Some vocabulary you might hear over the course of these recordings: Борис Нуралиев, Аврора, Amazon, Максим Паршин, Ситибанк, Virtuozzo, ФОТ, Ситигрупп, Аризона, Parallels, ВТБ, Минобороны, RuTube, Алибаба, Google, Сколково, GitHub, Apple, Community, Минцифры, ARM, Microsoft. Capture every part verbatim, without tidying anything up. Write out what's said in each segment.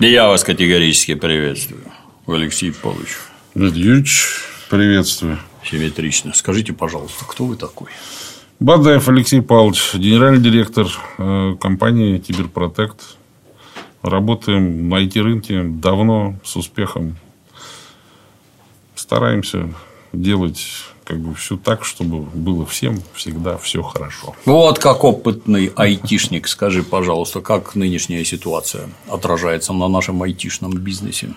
Я вас категорически приветствую, Алексей Павлович. Юрьевич, приветствую. Симметрично. Скажите, пожалуйста, кто вы такой? Бадаев Алексей Павлович, генеральный директор компании «Киберпротект». Работаем на ай ти-рынке давно, с успехом. Стараемся делать как бы все так, чтобы было всем всегда все хорошо. Вот как опытный айтишник, скажи, пожалуйста, как нынешняя ситуация отражается на нашем айтишном бизнесе?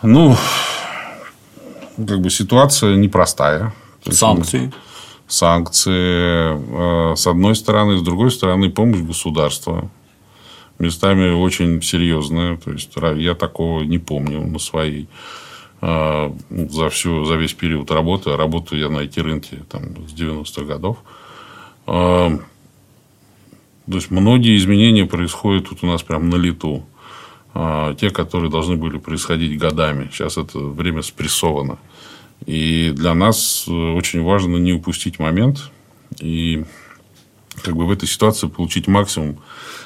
Ну, как бы ситуация непростая. Санкции? Санкции, с одной стороны. С другой стороны, помощь государства. Местами очень серьезная. То есть, я такого не помню на своей. За, всю, за весь период работы. Работаю я на ай ти-рынке там, с девяностых годов. То есть, многие изменения происходят тут у нас прям на лету. Те, которые должны были происходить годами. Сейчас это время спрессовано. И для нас очень важно не упустить момент. И как бы в этой ситуации получить максимум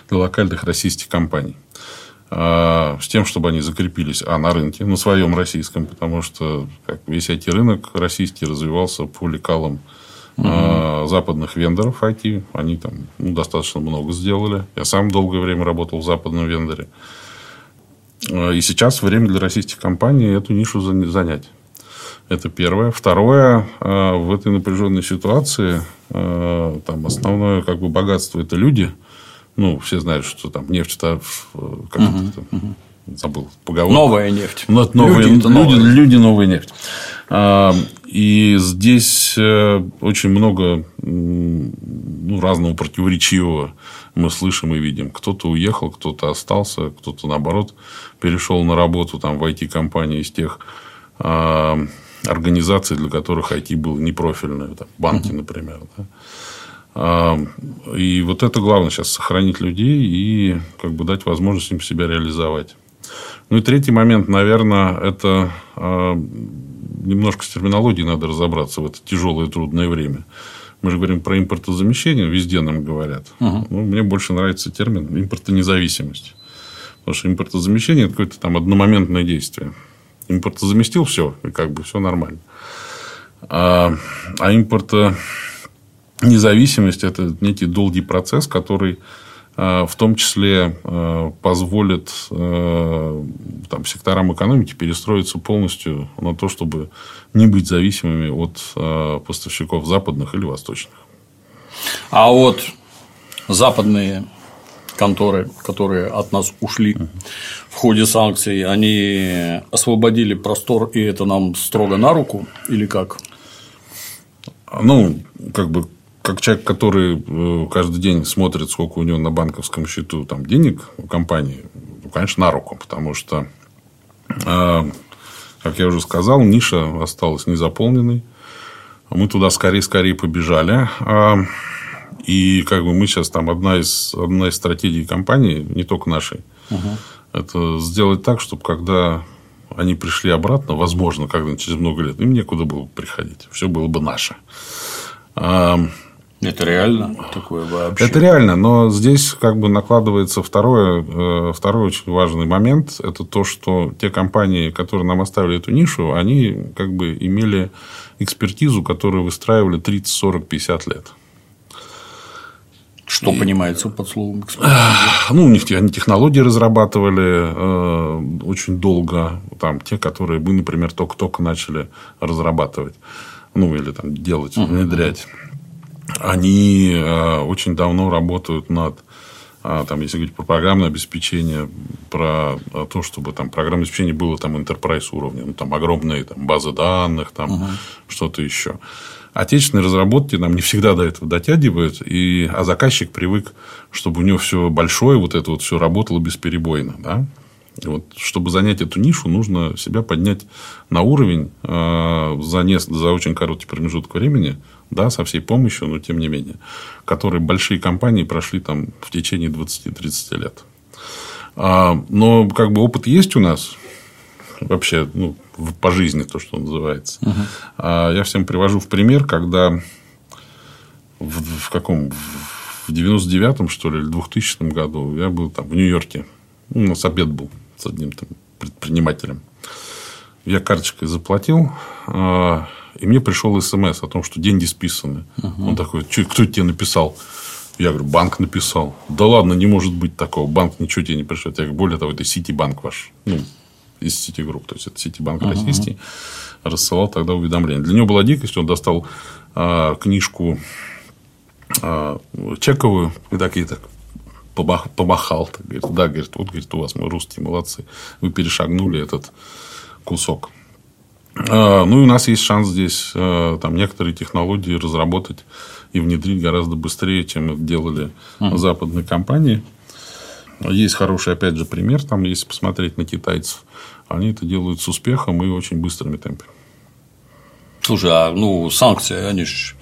для локальных российских компаний. С тем, чтобы они закрепились а, на рынке, на своем российском, потому что как, весь ай ти-рынок российский развивался по лекалам угу. а, западных вендоров ай ти. Они там ну, достаточно много сделали. Я сам долгое время работал в западном вендоре. И сейчас время для российских компаний эту нишу занять. Это первое. Второе. А, в этой напряженной ситуации а, там основное как бы, богатство – это люди. Ну, все знают, что там нефть, как угу, это, там, угу. забыл, поговорка. Новая нефть. Но новые, люди, люди, люди, новая нефть. И здесь очень много ну, разного противоречивого мы слышим и видим. Кто-то уехал, кто-то остался, кто-то, наоборот, перешел на работу там, в ай ти-компании из тех организаций, для которых ай ти было непрофильное. Там, банки, угу. например. Да? И вот это главное сейчас сохранить людей и как бы дать возможность им себя реализовать. Ну и третий момент, наверное, это немножко с терминологией надо разобраться в это тяжелое и трудное время. Мы же говорим про импортозамещение, везде нам говорят. Uh-huh. Ну, мне больше нравится термин импортонезависимость. Потому что импортозамещение – это какое-то там одномоментное действие. Импортозаместил – все, и как бы все нормально. А, а импорта... Независимость – это некий долгий процесс, который в том числе позволит там, секторам экономики перестроиться полностью на то, чтобы не быть зависимыми от поставщиков западных или восточных. А вот западные конторы, которые от нас ушли в ходе санкций, они освободили простор, и это нам строго на руку или как? Ну, как бы… Как человек, который каждый день смотрит, сколько у него на банковском счету там, денег у компании, ну, конечно, на руку. Потому что, как я уже сказал, ниша осталась незаполненной. Мы туда скорее-скорее побежали. И как бы мы сейчас там одна из, одна из стратегий компании, не только нашей, угу. это сделать так, чтобы когда они пришли обратно, возможно, когда-нибудь через много лет, им некуда было приходить. Все было бы наше. Это реально такое вообще? Это реально, но здесь как бы накладывается второе, второй очень важный момент. Это то, что те компании, которые нам оставили эту нишу, они как бы имели экспертизу, которую выстраивали тридцать, сорок, пятьдесят лет. Что и... понимается под словом экспертиза? Ну, у них они технологии разрабатывали э, очень долго. Там, те, которые мы, например, только-только начали разрабатывать. Ну, или там делать, uh-huh. внедрять. Они э, очень давно работают над, э, там, если говорить про программное обеспечение, про то, чтобы там, программное обеспечение было там enterprise уровня. Ну, там огромные там, базы данных, там, uh-huh. что-то еще. Отечественные разработки нам не всегда до этого дотягивают. И, а заказчик привык, чтобы у него все большое, вот это вот все работало бесперебойно. Да? Вот, чтобы занять эту нишу, нужно себя поднять на уровень э, за, не, за очень короткий промежуток времени, да, со всей помощью, но тем не менее, которые большие компании прошли там, в течение двадцати-тридцати лет. А, но как бы опыт есть у нас вообще ну, по жизни, то, что называется. Uh-huh. А, я всем привожу в пример, когда в, в каком в девяносто девятом, что ли, или двухтысячном году я был там, в Нью-Йорке. У нас обед был. с одним там предпринимателем. Я карточкой заплатил, и мне пришел смс о том, что деньги списаны. Uh-huh. Он такой: кто тебе написал? Я говорю: банк написал. Да ладно, не может быть такого. Банк ничего тебе не пришлет. Я говорю: более того, это Ситибанк ваш. Ну, из Ситигрупп. То есть, это Ситибанк uh-huh. российский. Рассылал тогда уведомление. Для него была дикость. Он достал а, книжку а, чековую. И так, и так. Помахал. Так, говорит, да, говорит, вот говорит, у вас мы русские молодцы. Вы перешагнули этот кусок. А, ну, и у нас есть шанс здесь а, там, некоторые технологии разработать и внедрить гораздо быстрее, чем это делали uh-huh. западные компании. Есть хороший, опять же, пример. Там, если посмотреть на китайцев, они это делают с успехом и очень быстрыми темпами. Слушай, а ну, санкции, они же...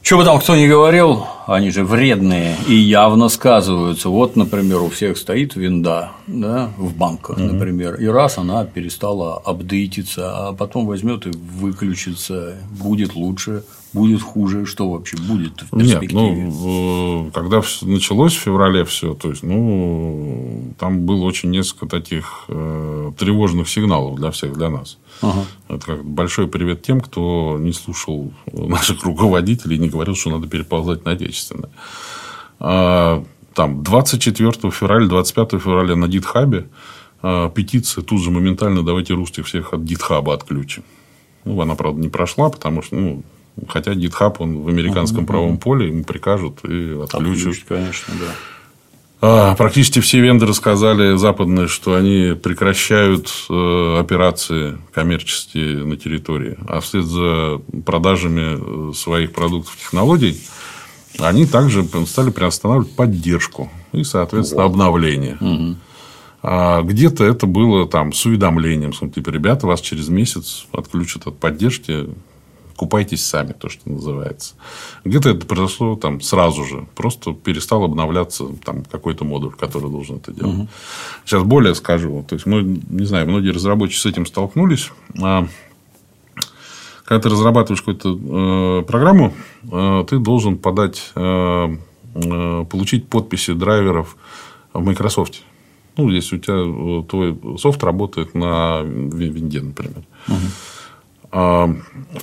Что бы там кто ни говорил, они же вредные и явно сказываются. Вот, например, у всех стоит винда, да, в банках, mm-hmm. например, и раз она перестала апдейтиться, а потом возьмет и выключится, будет лучше, будет хуже, что вообще будет в перспективе? Нет, ну, когда началось в феврале все, то есть, ну, там было очень несколько таких тревожных сигналов для всех, для нас. Ага. Это как большой привет тем, кто не слушал наших руководителей и не говорил, что надо переползать на отечественное. Там двадцать четвёртого февраля, двадцать пятого февраля на GitHub петиция тут же моментально: давайте русских всех от GitHub отключим. Ну, она, правда, не прошла, потому что, ну, хотя GitHub он в американском uh-huh. правом поле, ему прикажут и отключат. Отключат, конечно, да. Практически все вендоры сказали западные, что они прекращают операции коммерческие на территории, а вслед за продажами своих продуктов, технологий, они также стали приостанавливать поддержку и, соответственно, вот. Обновление. Угу. А где-то это было там с уведомлением, что типа, ребята, вас через месяц отключат от поддержки. Купайтесь сами, то, что называется. Где-то это произошло там сразу же. Просто перестал обновляться там какой-то модуль, который должен это делать. Угу. Сейчас более скажу. То есть, мы, не знаю, многие разработчики с этим столкнулись. Когда ты разрабатываешь какую-то программу, ты должен подать, получить подписи драйверов в Microsoft. Ну, если у тебя твой софт работает на винде, например. Угу. В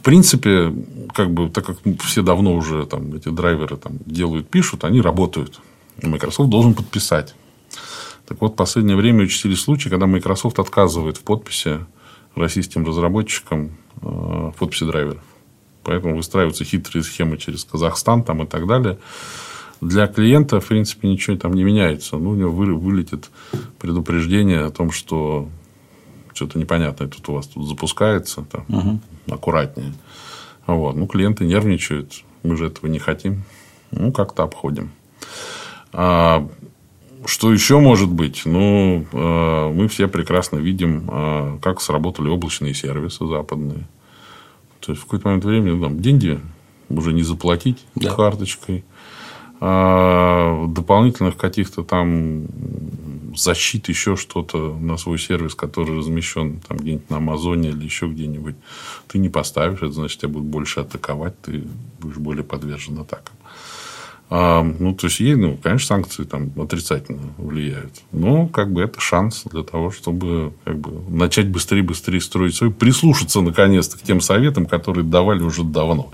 принципе, как бы, так как все давно уже там, эти драйверы там, делают, пишут, они работают. Microsoft должен подписать. Так вот, в последнее время участились случаи, когда Microsoft отказывает в подписи российским разработчикам в подписи драйверов. Поэтому выстраиваются хитрые схемы через Казахстан там, и так далее. Для клиента, в принципе, ничего там не меняется. Ну, у него вылетит предупреждение о том, что... Что-то непонятное тут у вас тут запускается. Там, угу. Аккуратнее. Вот. Ну, клиенты нервничают. Мы же этого не хотим. Ну, как-то обходим. А, что еще может быть? Ну, а, мы все прекрасно видим, а, как сработали облачные сервисы западные. То есть, в какой-то момент времени ну, там, деньги уже не заплатить да. карточкой. А, дополнительных каких-то там... защит, еще что-то на свой сервис, который размещен там, где-нибудь на Амазоне или еще где-нибудь, ты не поставишь. Это значит, тебя будут больше атаковать, ты будешь более подвержен атакам. А, ну, то есть, ей, ну, конечно, санкции там отрицательно влияют. Но как бы, это шанс для того, чтобы как бы, начать быстрее-быстрее строить свой, прислушаться наконец-то к тем советам, которые давали уже давно.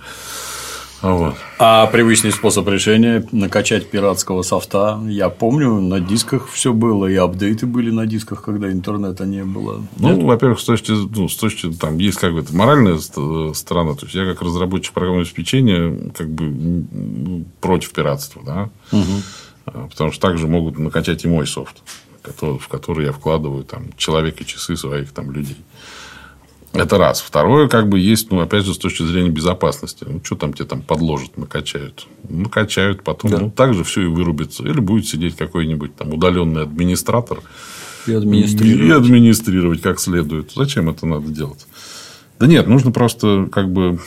Вот. А привычный способ решения – накачать пиратского софта. Я помню, на дисках все было, и апдейты были на дисках, когда интернета не было. Ну, нет? Во-первых, с точки, ну, с точки там есть как бы это моральная сторона. То есть, я как разработчик программного обеспечения как бы против пиратства, да? Угу. Потому что также могут накачать и мой софт, в который я вкладываю там человек и часы своих там людей. Это раз. Второе, как бы есть, ну, опять же, с точки зрения безопасности. Ну, что там тебе там подложат, накачают? Накачают, потом да. ну, так же все и вырубится. Или будет сидеть какой-нибудь там удаленный администратор и администрировать. и администрировать как следует. Зачем это надо делать? Да нет, нужно просто как бы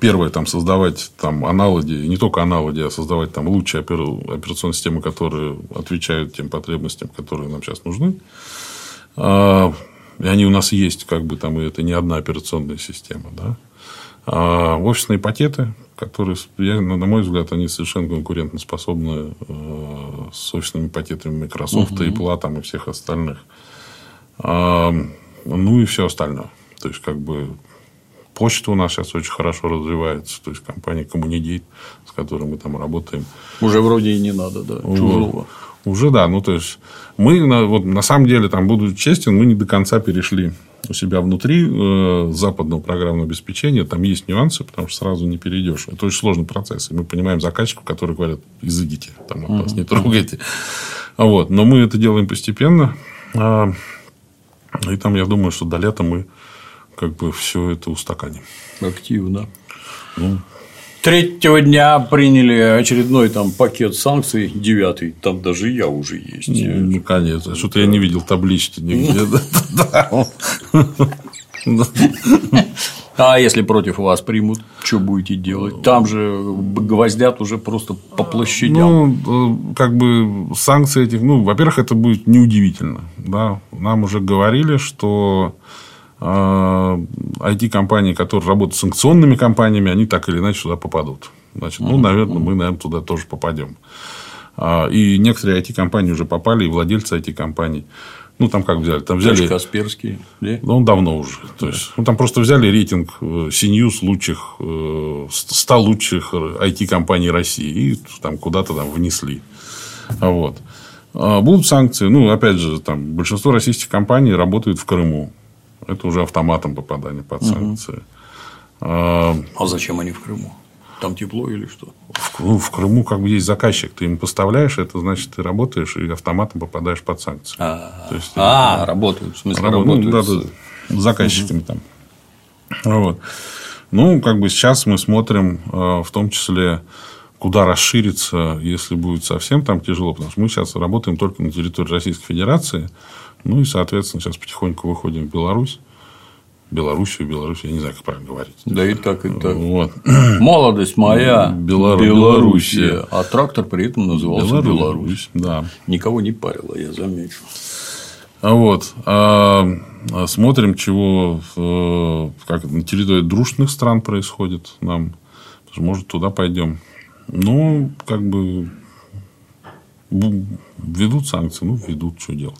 первое там, создавать там, аналоги, и не только аналоги, а создавать там, лучшие операционные системы, которые отвечают тем потребностям, которые нам сейчас нужны. И они у нас есть, как бы там, и это не одна операционная система. Да? А офисные пакеты, которые, на мой взгляд, они совершенно конкурентоспособны с собственными патентами Microsoft, угу. Apple там, и всех остальных. А, ну и все остальное. То есть, как бы почта у нас сейчас очень хорошо развивается. То есть, компания Community, с которой мы там работаем. Уже вроде и не надо, да. Чужого. Уже да. Ну, то есть, мы на, вот, на самом деле, там, буду честен, мы не до конца перешли у себя внутри э, западного программного обеспечения. Там есть нюансы, потому что сразу не перейдешь. Это очень сложный процесс. И мы понимаем заказчиков, которые говорят: изыгите, там от вас не трогайте. Вот. Но мы это делаем постепенно. И там, я думаю, что до лета мы как бы все это устаканим. Активно. Ну. Третьего дня приняли очередной там пакет санкций, девятый, там даже я уже есть. Не, ну, конечно, что-то я не видел таблички нигде. А если против вас примут, что будете делать? Там же гвоздят уже просто по площадям. Ну, как бы санкции этих, ну, во-первых, это будет неудивительно. Да? Нам уже говорили, что ай ти-компании, которые работают с санкционными компаниями, они так или иначе туда попадут. Значит, ну, наверное, мы, наверное, туда тоже попадем. И некоторые ай ти-компании уже попали, и владельцы ай ти-компаний. Ну, там как взяли? Там взяли... Касперский. Ну, он давно уже. То есть, ну, там просто взяли рейтинг C-News лучших, ста лучших ай ти-компаний России. И там куда-то там внесли. Вот. Будут санкции. Ну, опять же, там большинство российских компаний работают в Крыму. Это уже автоматом попадание под санкции. А, а зачем они в Крыму? Там тепло или что? В, ну, в Крыму как бы есть заказчик. Ты им поставляешь, это значит, ты работаешь и автоматом попадаешь под санкции. А, есть, а, а работают. В смысле, раб... работают. Ну, да, да, с заказчиками угу. там. Вот. Ну, как бы сейчас мы смотрим, в том числе, куда расшириться, если будет совсем там тяжело. Потому что мы сейчас работаем только на территории Российской Федерации. Ну, и, соответственно, сейчас потихоньку выходим в Беларусь. Белоруссию, Беларусь, я не знаю, как правильно говорить. Да, и так, и так. Вот. Молодость моя, Белору... Белоруссия. А трактор при этом назывался Беларусь. Беларусь. Да. Никого не парило, я замечу. Вот. Смотрим, чего как на территории дружных стран происходит нам. Может, туда пойдем. Ну, как бы введут санкции, ну, введут, что делать.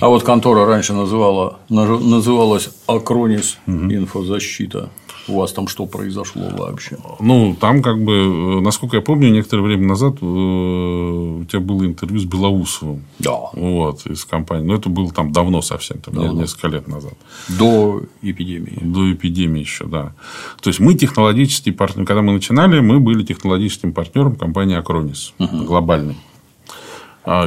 А вот контора раньше называла, называлась Acronis угу. инфозащита. У вас там что произошло вообще? Ну, там, как бы, насколько я помню, некоторое время назад у тебя было интервью с Белоусовым. Да. Вот, из компании. Но это было там давно совсем, там, давно. несколько лет назад. До эпидемии. До эпидемии еще, да. То есть, мы технологический партнер. Когда мы начинали, мы были технологическим партнером компании Acronis угу. глобальной.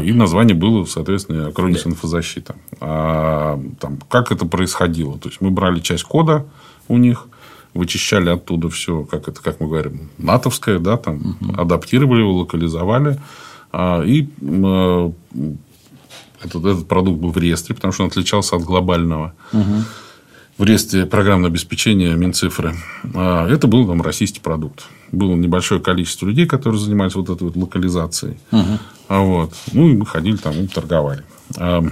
И название было, соответственно, Acronis инфозащита. А, там, как это происходило? То есть, мы брали часть кода у них, вычищали оттуда все, как это, как мы говорим, натовское, да, там, угу. адаптировали его, локализовали. А, и а, этот, этот продукт был в реестре, потому что он отличался от глобального. Угу. В реестре программного обеспечения Минцифры. А, это был там российский продукт. Было небольшое количество людей, которые занимались вот этой вот локализацией. Угу. Вот. Ну, и мы ходили там и торговали. А,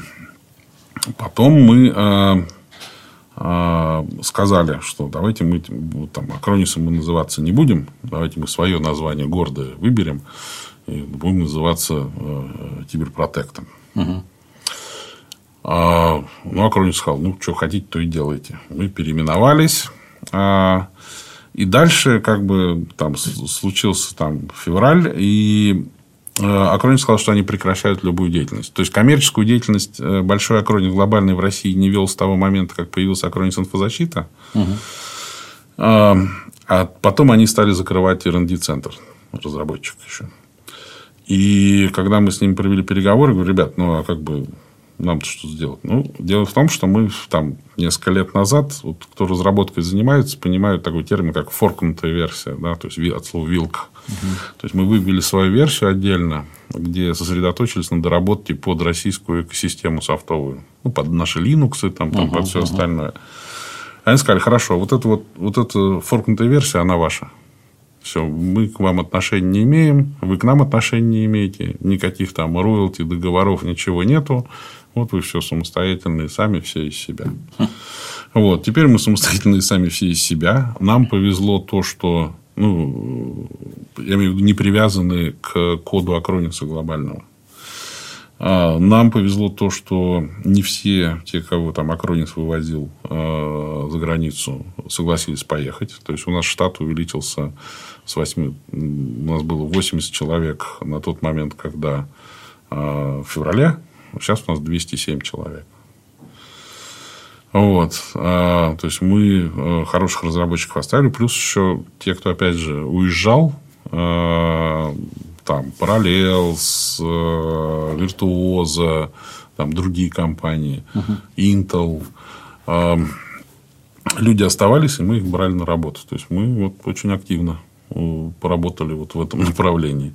потом мы а, а, сказали, что давайте мы там Acronis'ом мы называться не будем. Давайте мы свое название гордое выберем. И будем называться а, Киберпротектом. Угу. А, ну, Acronis сказал, ну, что хотите, то и делайте. Мы переименовались. А, и дальше как бы там случился там, февраль. И... Acronis сказал, что они прекращают любую деятельность. То есть, коммерческую деятельность большой Acronis глобальный в России не вел с того момента, как появился Acronis инфозащита. Угу. А потом они стали закрывать эр энд ди-центр, разработчик еще. И когда мы с ними провели переговоры, говорю, ребят, ну, а как бы нам-то что сделать? Ну, дело в том, что мы там несколько лет назад, вот, кто разработкой занимается, понимают такой термин, как форкнутая версия, да, то есть, от слова вилка. Угу. То есть, мы вывели свою версию отдельно, где сосредоточились на доработке под российскую экосистему софтовую. Ну, под наши Linux, там, там, угу, под все угу. остальное. Они сказали, хорошо, вот эта вот, вот эта форкнутая версия, она ваша. Все, мы к вам отношения не имеем, вы к нам отношения не имеете, никаких там роялти, договоров, ничего нету. Вот вы все самостоятельные, сами все из себя. Вот. Теперь мы самостоятельные, сами все из себя. Нам повезло то, что... Ну, я имею в виду, не привязаны к коду Acronis глобального. Нам повезло то, что не все те, кого там Acronis вывозил э, за границу, согласились поехать. То есть, у нас штат увеличился с восьми. У нас было восемьдесят человек на тот момент, когда э, в феврале. Сейчас у нас двести семь человек. Вот. Э, то есть, мы э, хороших разработчиков оставили. Плюс еще те, кто, опять же, уезжал. Э, Там Parallels, Virtuozzo, там другие компании, uh-huh. Intel. Люди оставались, и мы их брали на работу. То есть, мы вот очень активно поработали вот в этом направлении.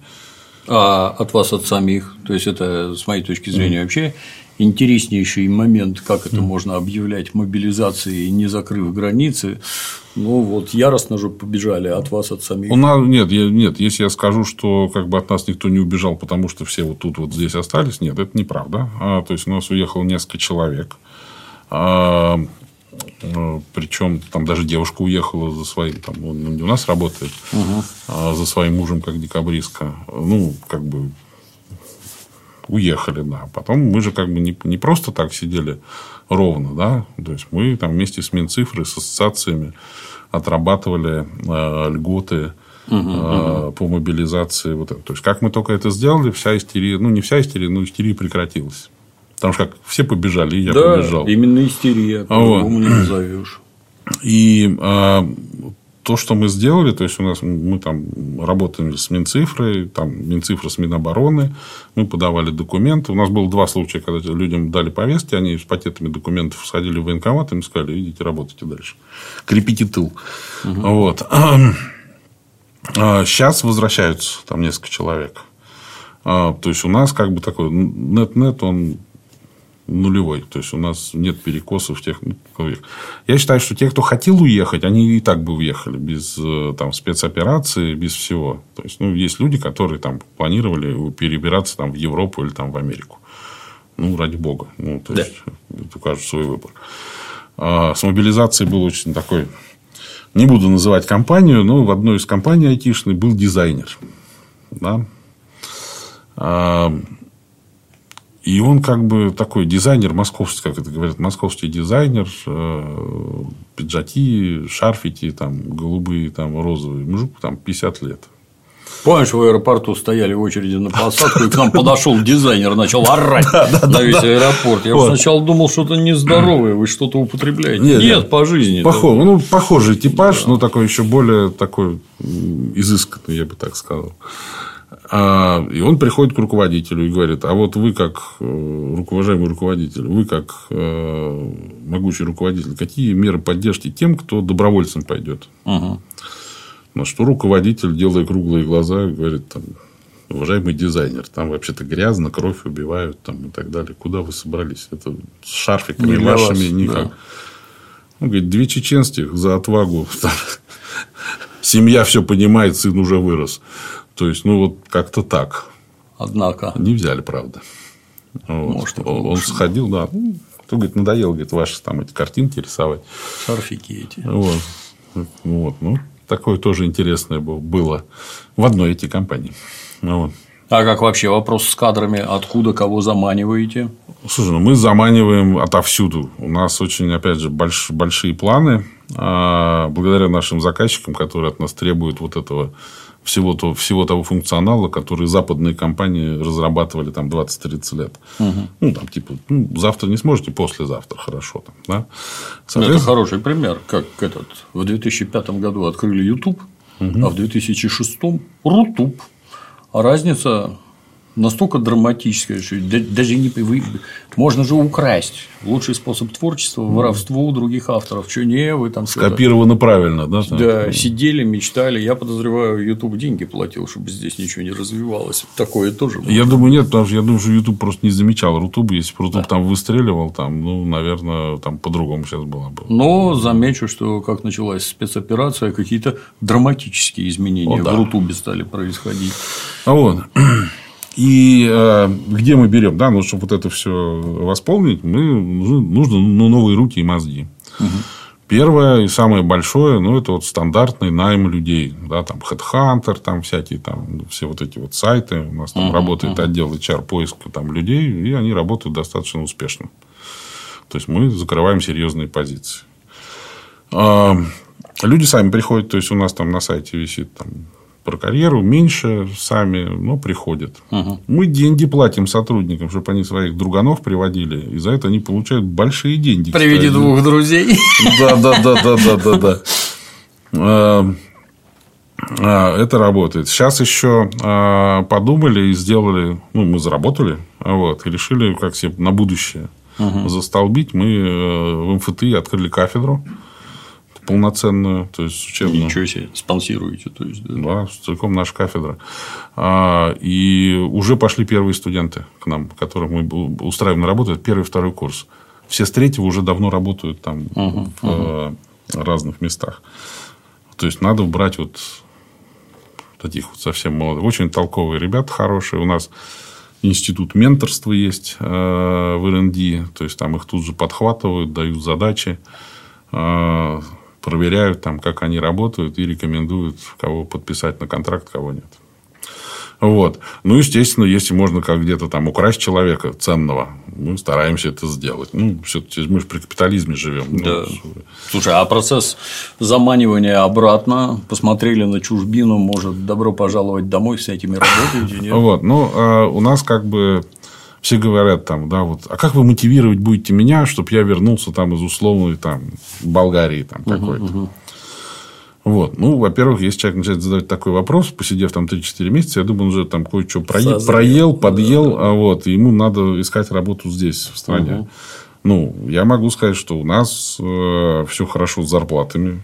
А от вас, от самих? То есть, это, с моей точки зрения, mm. вообще интереснейший момент, как это mm. можно объявлять мобилизацией, не закрыв границы. Ну, вот яростно же побежали от вас, от самих. У нас, нет, я, нет, если я скажу, что как бы от нас никто не убежал, потому что все вот тут вот здесь остались, нет, это неправда. А, то есть, у нас уехало несколько человек. А, причем там даже девушка уехала за своим, там, он не у нас работает, угу. а за своим мужем, как декабристка. Ну, как бы уехали, да. Потом мы же как бы не, не просто так сидели ровно, да. То есть, мы там вместе с Минцифры, с ассоциациями отрабатывали э, льготы угу, э, угу. по мобилизации. Вот это. То есть, как мы только это сделали, вся истерия, ну, не вся истерия, но истерия прекратилась. Потому что как все побежали, и я да, побежал. Да, именно истерия, по-другому вот. Не назовешь. И а, то, что мы сделали, то есть, у нас мы там работали с Минцифры, там Минцифры с Минобороны, мы подавали документы. У нас было два случая, когда людям дали повестки, они с пакетами документов сходили в военкомат, им сказали, идите работайте дальше. Крепите тыл. Угу. Вот. А, сейчас возвращаются там несколько человек. А, то есть, у нас как бы такой нет-нет, он... нулевой. То есть, у нас нет перекосов тех, кто уехал. Я считаю, что те, кто хотел уехать, они и так бы уехали без там, спецоперации, без всего. То есть, ну, есть люди, которые там планировали перебираться там, в Европу или там, в Америку. Ну, ради бога. Ну, то есть, да. Это, кажется, свой выбор. А, с мобилизацией был очень такой... Не буду называть компанию, но в одной из компаний айтишной был дизайнер. Да? А... И он как бы такой дизайнер московский, как это говорят, московский дизайнер, пиджаки, шарфики, там, голубые, там, розовые. Мужик там пятьдесят лет. Помнишь, в аэропорту стояли в очереди на посадку, и к нам подошел дизайнер, начал орать на весь аэропорт. Я сначала думал, что-то нездоровое, вы что-то употребляете. Нет, по жизни. Ну, похожий типаж, но такой еще более такой изысканный, я бы так сказал. И он приходит к руководителю и говорит, а вот вы как уважаемый руководитель, вы как могучий руководитель, какие меры поддержите тем, кто добровольцем пойдет? Угу. На что руководитель, делая круглые глаза, говорит, там, уважаемый дизайнер, там вообще-то грязно, кровь убивают там, и так далее. Куда вы собрались? Это с шарфиками вашими никак. Да. Он говорит, две чеченских за отвагу. Семья все понимает, сын уже вырос. То есть, ну, вот как-то так. Однако. Не взяли, правда. Вот. Может, он, он сходил, да. Кто, говорит, надоел, говорит, ваши там эти картинки рисовать. Шарфики эти. Вот. Вот. Ну, такое тоже интересное было в одной этой компании. Вот. А как вообще вопрос с кадрами? Откуда кого заманиваете? Слушай, ну, мы заманиваем отовсюду. У нас очень, опять же, больш... большие планы. Благодаря нашим заказчикам, которые от нас требуют вот этого... Всего, то, всего того функционала, который западные компании разрабатывали там, двадцать-тридцать лет. Угу. Ну, там, типа, ну, завтра не сможете, послезавтра хорошо. Там, да? Соответственно... Это хороший пример, как этот. В две тысячи пятом году открыли YouTube, угу. а в две тысячи шестом RuTube. А разница настолько драматическая, что даже не можно же украсть. Лучший способ творчества – воровство у других авторов. Что не вы там... Скопировано правильно, да? Да, сидели, мечтали. Я подозреваю, YouTube деньги платил, чтобы здесь ничего не развивалось. Такое тоже было. Я думаю, нет, потому что я думаю, что YouTube просто не замечал RuTube. Если бы RuTube да. там выстреливал, там, ну, наверное, там по-другому сейчас было бы. Но замечу, что как началась спецоперация, какие-то драматические изменения О, да. в RuTube стали происходить. А вот. И э, где мы берем, да, ну, чтобы вот это все восполнить, мы, нужно ну, новые руки и мозги. Угу. Первое и самое большое, ну, это вот стандартный найм людей. Да, там HeadHunter, там всякие там все вот эти вот сайты. У нас там uh-huh, работает uh-huh. отдел эйч ар поиска там, людей, и они работают достаточно успешно. То есть, мы закрываем серьезные позиции. А, люди сами приходят. То есть, у нас там на сайте висит там, про карьеру. Меньше сами, но приходят. Uh-huh. Мы деньги платим сотрудникам, чтобы они своих друганов приводили. И за это они получают большие деньги. Приведи кстати. Двух друзей. Да, да, да, да, да, да, да. А, а, это работает. Сейчас еще а, подумали и сделали. Ну, мы заработали. Вот, и решили, как себе на будущее uh-huh. застолбить. Мы в МФТИ открыли кафедру. Полноценную, то есть учебную. Ничего себе, спонсируете, то есть. Да, да, целиком наша кафедра. И уже пошли первые студенты к нам, которых мы устраиваем на работу. Это первый и второй курс. Все с третьего уже давно работают там uh-huh, в uh-huh. разных местах. То есть, надо брать вот таких вот совсем молодых. Очень толковые ребята, хорошие. У нас институт менторства есть в эр энд ди. То есть, там их тут же подхватывают, дают задачи. Проверяют, там, как они работают, и рекомендуют, кого подписать на контракт, кого нет. Вот. Ну, естественно, если можно как где-то там украсть человека ценного, мы стараемся это сделать. Ну, все-таки мы же при капитализме живем. Да. Ну, слушай, а процесс заманивания обратно, посмотрели на чужбину, может, добро пожаловать домой, с этими работаете, нет? Вот. Ну, у нас как бы... Все говорят, там, да, вот, а как вы мотивировать будете меня, чтобы я вернулся там, из условной там, Болгарии там, uh-huh, какой-то? Uh-huh. Вот. Ну, во-первых, если человек начинает задавать такой вопрос, посидев там три-четыре месяца, я думаю, он уже там кое-что проел, проел, подъел, да, да. Вот, и ему надо искать работу здесь, в стране. Uh-huh. Ну, я могу сказать, что у нас э, все хорошо с зарплатами,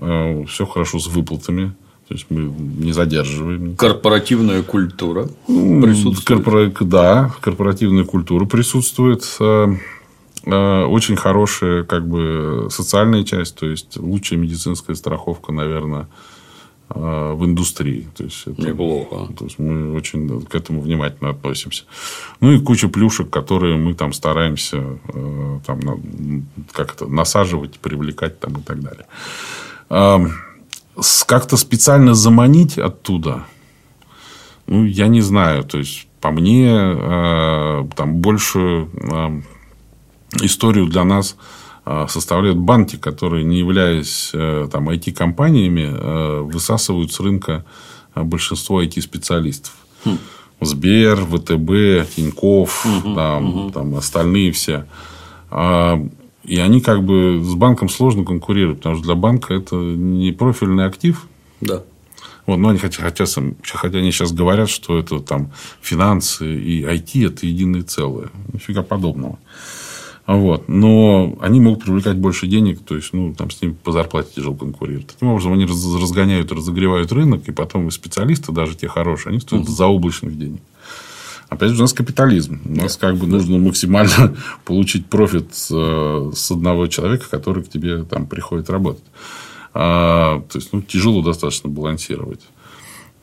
э, все хорошо с выплатами. То есть, мы не задерживаем. Корпоративная культура присутствует. Корпора... Да, корпоративная культура присутствует. Очень хорошая как бы, социальная часть. То есть, лучшая медицинская страховка, наверное, в индустрии. То есть, это... Неплохо. То есть, мы очень к этому внимательно относимся. Ну, и куча плюшек, которые мы там стараемся там, как-то насаживать, привлекать там, и так далее. Как-то специально заманить оттуда, ну, я не знаю. То есть, по мне, э, там больше э, историю для нас э, составляют банки, которые, не являясь э, там, ай ти-компаниями, э, высасывают с рынка большинство ай ти-специалистов. Хм. Сбер, ВТБ, Тинькофф, угу, там, угу. Там, остальные все. И они как бы с банком сложно конкурировать, потому что для банка это не профильный актив. Да. Вот, но они хотя, хотя, хотя они сейчас говорят, что это там финансы и ай ти это единое целое. Нифига подобного. Вот. Но они могут привлекать больше денег, то есть, ну, там, с ними по зарплате тяжело конкурировать. Таким образом, они разгоняют, разогревают рынок, и потом специалисты, даже те хорошие, они стоят mm-hmm. заоблачных денег. Опять же, у нас капитализм. У нас да. как бы нужно максимально получить профит с одного человека, который к тебе там, приходит работать. А, то есть, ну, тяжело достаточно балансировать.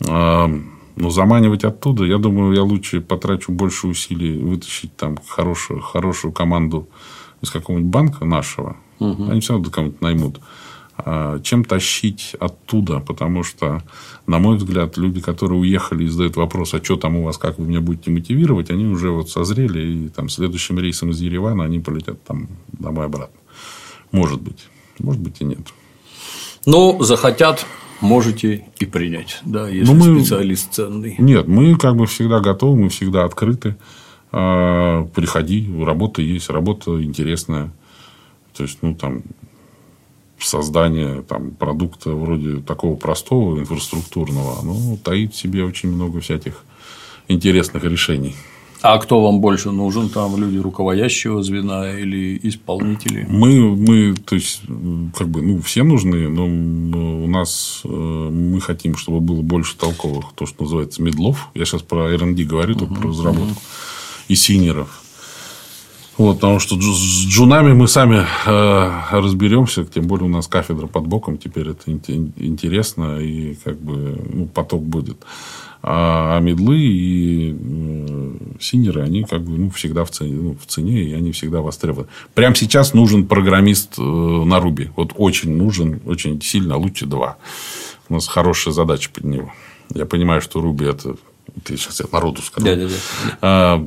А, но заманивать оттуда, я думаю, я лучше потрачу больше усилий вытащить там, хорошую, хорошую команду из какого-нибудь банка нашего. Угу. Они все равно кого-нибудь наймут. Чем тащить оттуда? Потому что, на мой взгляд, люди, которые уехали и задают вопрос, а что там у вас, как вы меня будете мотивировать, они уже вот созрели, и там, следующим рейсом из Еревана они полетят там, домой обратно. Может быть. Может быть, и нет. Ну, захотят, можете и принять, да, если мы... специалист ценный. Нет, мы как бы всегда готовы, мы всегда открыты. Приходи, работа есть, работа интересная. То есть, ну, там... создание там, продукта вроде такого простого, инфраструктурного, оно таит в себе очень много всяких интересных решений. А кто вам больше нужен? Там люди руководящего звена или исполнители? Мы, мы то есть, как бы, ну, все нужны, но у нас мы хотим, чтобы было больше толковых, то, что называется, медлов. Я сейчас про эр энд ди говорю, uh-huh, только про разработку. Uh-huh. И синеров. Вот, потому что с джунами мы сами э, разберемся, тем более у нас кафедра под боком, теперь это интересно, и как бы ну, поток будет. А, а медлы и э, синеры, они как бы ну, всегда в цене, ну, в цене, и они всегда востребованы. Прямо сейчас нужен программист э, на Руби. Вот очень нужен, очень сильно, лучше два. У нас хорошая задача под него. Я понимаю, что Руби это... Ты сейчас я народу сказал. Да, да, да. А,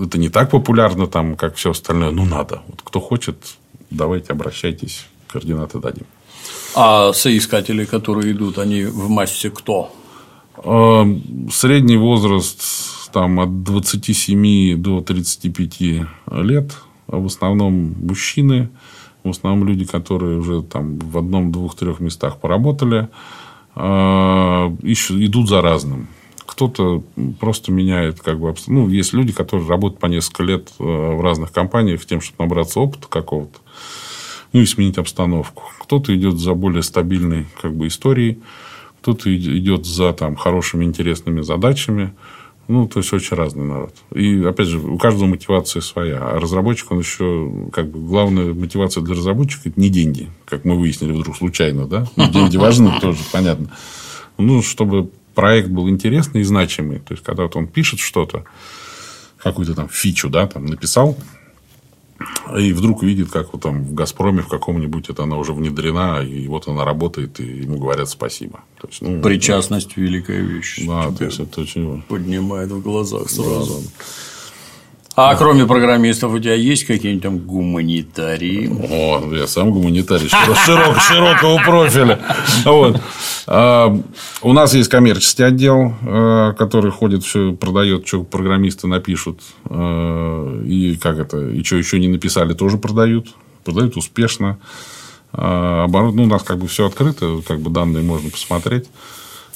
это не так популярно, там, как все остальное. Ну, надо. Вот кто хочет, давайте обращайтесь, координаты дадим. А соискатели, которые идут, они в массе кто? А, средний возраст там, от двадцати семи до тридцати пяти лет. А в основном мужчины. В основном люди, которые уже там, в одном, двух, трех местах поработали. А, еще идут за разным. Кто-то просто меняет, как бы, ну, есть люди, которые работают по несколько лет в разных компаниях с тем, чтобы набраться опыта какого-то, ну, и сменить обстановку. Кто-то идет за более стабильной, как бы, историей, кто-то идет за там, хорошими, интересными задачами. Ну, то есть, очень разный народ. И, опять же, у каждого мотивация своя. А разработчик, он еще... Как бы, главная мотивация для разработчика – это не деньги. Как мы выяснили вдруг случайно, да? Но деньги важны тоже, понятно. Ну, чтобы проект был интересный и значимый. То есть, когда вот он пишет что-то, какую-то там фичу, да, там написал, и вдруг видит, как вот там в «Газпроме» в каком-нибудь это она уже внедрена, и вот она работает, и ему говорят спасибо. То есть, ну, причастность – великая вещь. Да, то есть, это очень... Поднимает в глазах сразу. Да. А да. Кроме программистов у тебя есть какие-нибудь там гуманитарии? О, я сам гуманитарий широкого профиля. У нас есть коммерческий отдел, который ходит, продает, что программисты напишут. И как это, и что еще не написали, тоже продают. Продают успешно. Оборот, ну, у нас как бы все открыто, как бы данные можно посмотреть.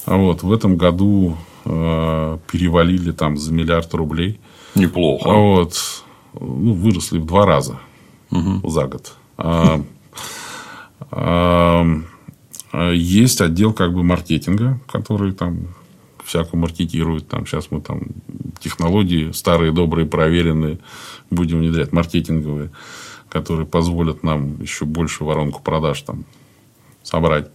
Вот, в этом году перевалили там за миллиард рублей. Неплохо. Вот. Ну, выросли в два раза угу. за год. А, а, есть отдел как бы маркетинга, который там всяко маркетирует. Там, сейчас мы там технологии старые, добрые, проверенные будем внедрять, маркетинговые, которые позволят нам еще больше воронку продаж там собрать.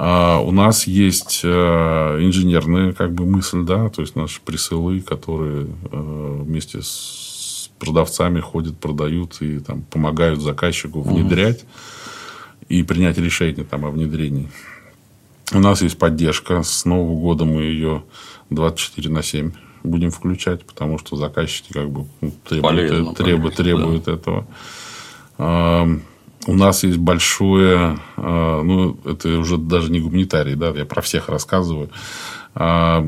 А у нас есть инженерная как бы, мысль, да, то есть наши присылы, которые вместе с продавцами ходят, продают и там, помогают заказчику внедрять mm-hmm. и принять решение там, о внедрении. У нас есть поддержка. С Нового года мы ее двадцать четыре на семь будем включать, потому что заказчики как бы, требуют, требуют, требуют да. этого. У нас есть большое, ну, это уже даже не гуманитарий, да, я про всех рассказываю, а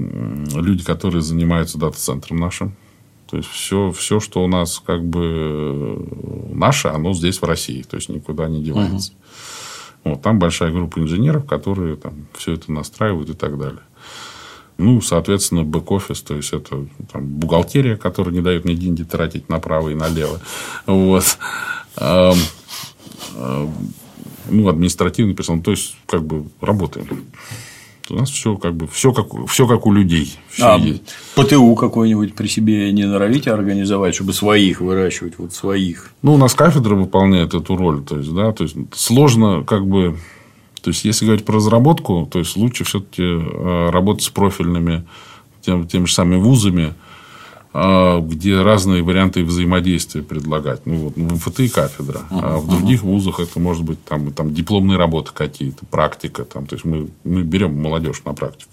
люди, которые занимаются дата-центром нашим. То есть, все, все, что у нас как бы наше, оно здесь в России, то есть, никуда не девается. Uh-huh. Вот, там большая группа инженеров, которые там все это настраивают и так далее. Ну, соответственно, бэк-офис, то есть, это там, бухгалтерия, которая не дает мне деньги тратить направо и налево. Вот. Ну, административный персонал. То есть, как бы, работаем. У нас все как бы все как, все как у людей. Все а ПТУ какой-нибудь при себе не норовите организовать, чтобы своих выращивать, вот своих. Ну, у нас кафедра выполняет эту роль. То есть, да, то есть, сложно, как бы. То есть, если говорить про разработку, то есть лучше все-таки работать с профильными тем, тем же самыми вузами, где разные варианты взаимодействия предлагать. Ну, вот, в МФТИ кафедра. Uh-huh. А в других вузах это может быть там, там, дипломные работы какие-то, практика. Там, то есть, мы, мы берем молодежь на практику.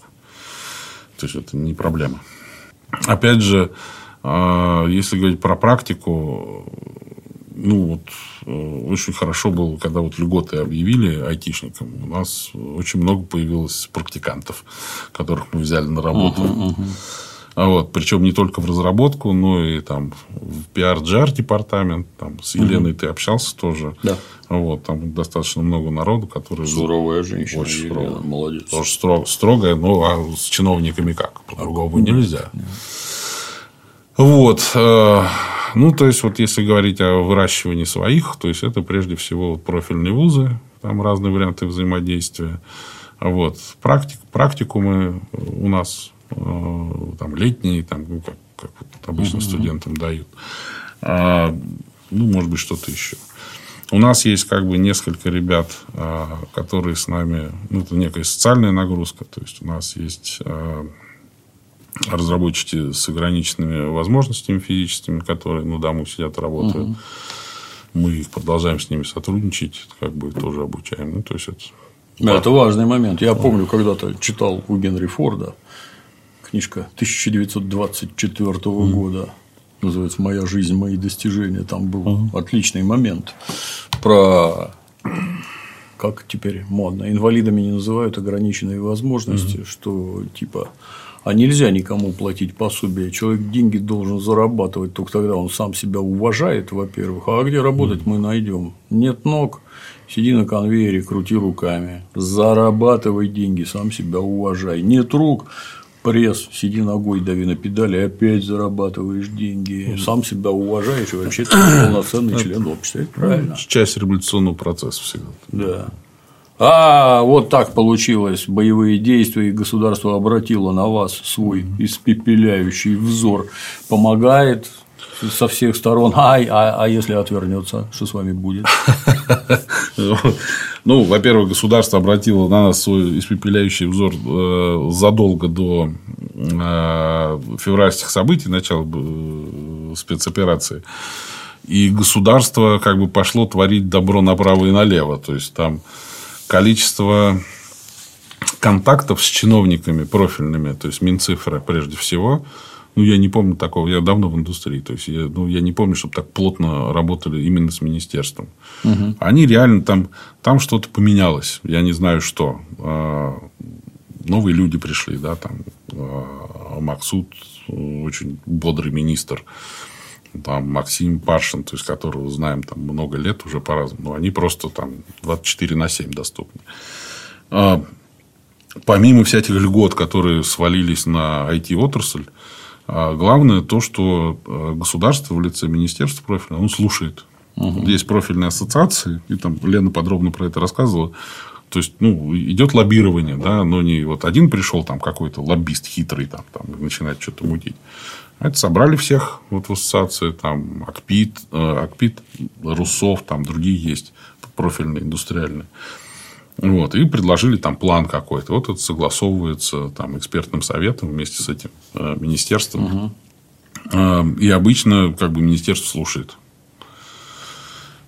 То есть, это не проблема. Опять же, если говорить про практику, ну, вот, очень хорошо было, когда вот льготы объявили айтишникам. У нас очень много появилось практикантов, которых мы взяли на работу. Uh-huh, uh-huh. Вот. Причем не только в разработку, но и там, в пи ар джи ар-департамент. Там, с Еленой угу. ты общался тоже. Да. Вот. Там достаточно много народу, которые... Суровая женщина. Очень Елена, строгая. Молодец. Тоже строго, строгая, но а с чиновниками как? По-другому нельзя. Нет. Вот. Ну, то есть, вот если говорить о выращивании своих, то есть, это прежде всего профильные вузы. Там разные варианты взаимодействия. Вот. Практик, практикумы у нас... Там, летние, там, ну, как, как вот обычно uh-huh. студентам дают. Ну, может быть, что-то еще. У нас есть как бы несколько ребят, которые с нами... Ну, это некая социальная нагрузка. То есть, у нас есть разработчики с ограниченными возможностями физическими, которые на дому сидят, работают. Угу. Мы продолжаем с ними сотрудничать, как бы тоже обучаем. Ну, то есть, это... Да, да, это важный момент. Я помню, когда-то читал у Генри Форда книжка тысяча девятьсот двадцать четвёртого mm. года. Называется «Моя жизнь, мои достижения». Там был mm. отличный момент про, как теперь модно, инвалидами не называют ограниченные возможности, mm. что типа... А нельзя никому платить пособие. Человек деньги должен зарабатывать, только тогда он сам себя уважает, во-первых. А где работать мы найдем? Нет ног, сиди на конвейере, крути руками. Зарабатывай деньги, сам себя уважай. Нет рук, пресс, сиди ногой, дави на педали, опять зарабатываешь деньги. Сам себя уважаешь, и вообще ты полноценный член общества. Это правильно. Часть революционного процесса всегда. Да. А вот так получилось, боевые действия, и государство обратило на вас свой испепеляющий взор, помогает со всех сторон. Ай, а, а если отвернется, что с вами будет? Ну, во-первых, государство обратило на нас свой испепеляющий взор задолго до февральских событий, начала спецоперации. И государство как бы пошло творить добро направо и налево. То есть, там количество контактов с чиновниками профильными, то есть Минцифры прежде всего, ну, я не помню такого, я давно в индустрии, то есть, я, ну, я не помню, чтобы так плотно работали именно с министерством. Угу. Они реально там, там что-то поменялось, я не знаю, что. Новые люди пришли, да, там Максут, очень бодрый министр. Там Максим Паршин, то есть, которого знаем там много лет уже по-разному, но они просто там двадцать четыре на семь доступны. А, помимо всяких льгот, которые свалились на ай ти-отрасль, а, главное то, что государство в лице министерства профильного, он слушает. Угу. Есть профильные ассоциации, и там Лена подробно про это рассказывала. То есть, ну, идет лоббирование, да, но не вот один пришел там какой-то лоббист хитрый там, там начинает что-то мутить. Это собрали всех вот в ассоциации, там Акпит, Акпит Русов, там другие есть профильные, индустриальные. Вот, и предложили там план какой-то. Вот это согласовывается там экспертным советом вместе с этим министерством. Угу. И обычно как бы министерство слушает.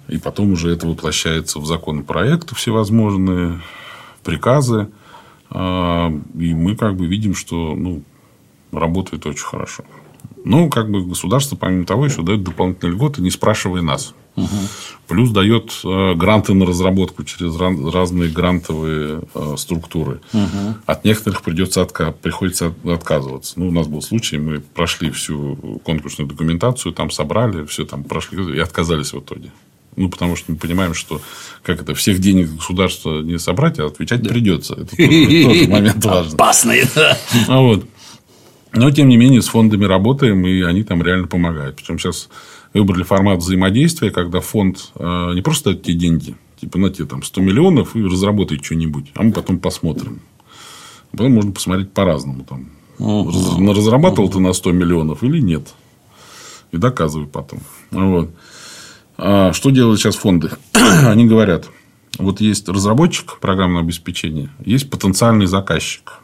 И потом уже это воплощается в законопроекты всевозможные, приказы. И мы как бы видим, что, ну, работает очень хорошо. Ну, как бы государство, помимо того, еще дает дополнительные льготы, не спрашивая нас. Угу. Плюс дает гранты на разработку через разные грантовые структуры. Угу. От некоторых придется отка... приходится отказываться. Ну, у нас был случай, мы прошли всю конкурсную документацию, там собрали, все там прошли и отказались в итоге. Ну, потому что мы понимаем, что как это, всех денег государства не собрать, а отвечать да. придется. Это тоже момент важный. Опасный, да. Но, тем не менее, с фондами работаем, и они там реально помогают. Причем сейчас выбрали формат взаимодействия, когда фонд не просто дает тебе деньги, типа, на тебе там сто миллионов и разработай что-нибудь, а мы потом посмотрим. Потом можно посмотреть по-разному. Там, uh-huh. разрабатывал uh-huh. ты на сто миллионов или нет. И доказывай потом. Вот. А что делают сейчас фонды? Они говорят, вот есть разработчик программного обеспечения, есть потенциальный заказчик.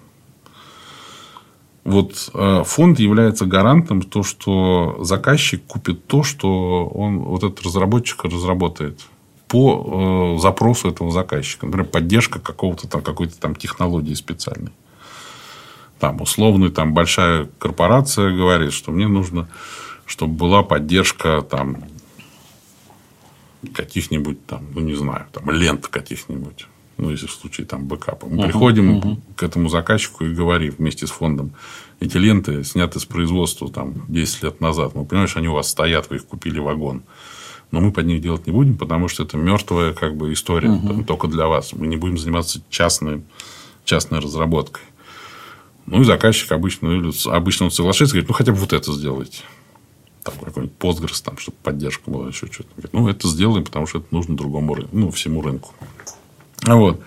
Вот фонд является гарантом то, что заказчик купит то, что он, вот этот разработчик разработает по э, запросу этого заказчика. Например, поддержка какого-то там, какой-то там технологии специальной. Там условно там, большая корпорация говорит, что мне нужно, чтобы была поддержка там, каких-нибудь, там, ну, не знаю, там, лент каких-нибудь. Ну, если в случае там бэкапа. Мы uh-huh, приходим uh-huh. к этому заказчику и говорим вместе с фондом. Эти ленты сняты с производства там, десять лет назад. Мы понимаем, что они у вас стоят, вы их купили вагон. Но мы под них делать не будем, потому что это мертвая как бы, история uh-huh. там, только для вас. Мы не будем заниматься частной, частной разработкой. Ну, и заказчик обычно, обычно он соглашается и говорит, ну, хотя бы вот это сделайте. Там какой-нибудь Postgres, там, чтобы поддержка была, еще что-то. Говорит, ну, это сделаем, потому что это нужно другому рынку, ну, всему рынку. Вот.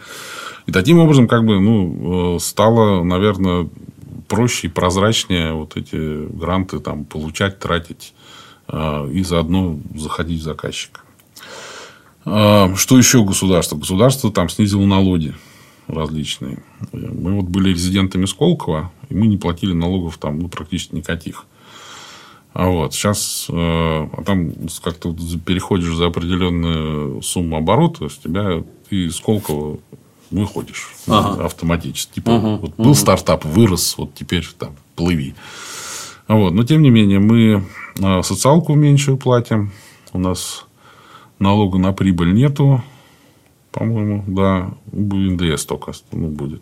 И таким образом, как бы, ну, стало, наверное, проще и прозрачнее вот эти гранты там, получать, тратить. и заодно заходить в заказчика. Что еще государство? Государство там снизило налоги различные. Мы вот были резидентами Сколково, и мы не платили налогов там, ну, практически никаких. А вот сейчас а там как-то переходишь за определенную сумму оборота, с тебя ты Сколково выходишь, ага, автоматически. Типа, ага, вот был, ага, стартап, вырос, вот теперь там плыви. Вот. Но тем не менее, мы социалку меньше платим. У нас налога на прибыль нету, по-моему, да, эн дэ эс только будет.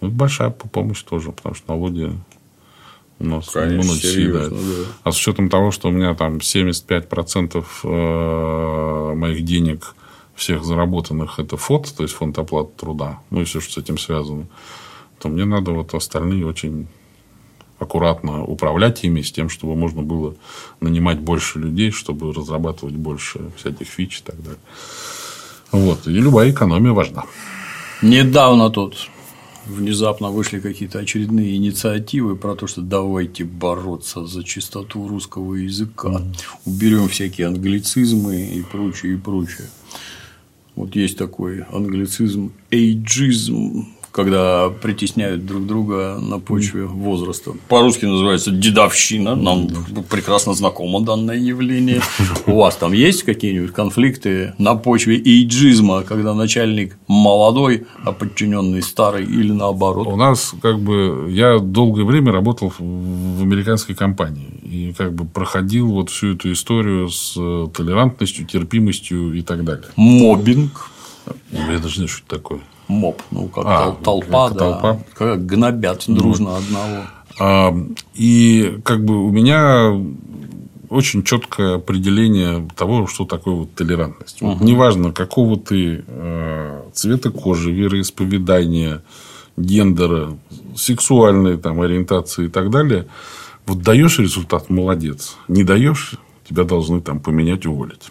Но это большая помощь тоже, потому что налоги у нас много съедают. Да. А с учетом того, что у меня там семьдесят пять процентов моих денег всех заработанных это ФОТ, то есть фонд оплаты труда, ну и все, что с этим связано, то мне надо вот остальные очень аккуратно управлять ими, с тем, чтобы можно было нанимать больше людей, чтобы разрабатывать больше всяких фич и так далее. Вот. И любая экономия важна. Недавно тут внезапно вышли какие-то очередные инициативы про то, что давайте бороться за чистоту русского языка, mm-hmm. уберем всякие англицизмы и прочее, и прочее. Вот есть такой англицизм эйджизм, когда притесняют друг друга на почве mm-hmm. возраста. По-русски называется дедовщина. Нам mm-hmm. прекрасно знакомо данное явление. Mm-hmm. У вас там есть какие-нибудь конфликты на почве эйджизма, когда начальник молодой, а подчиненный старый или наоборот? У нас как бы я долгое время работал в американской компании и как бы проходил вот всю эту историю с толерантностью, терпимостью и так далее. Моббинг. Я даже не знаю, что это такое. Моб, ну, как а, толпа, как да, толпа. Как гнобят дружно mm. одного. А, и как бы у меня очень четкое определение того, что такое вот толерантность. Uh-huh. Вот неважно, какого ты цвета кожи, вероисповедания, гендера, сексуальной там, ориентации и так далее. Вот даешь результат, молодец. Не даешь, тебя должны там поменять, уволить.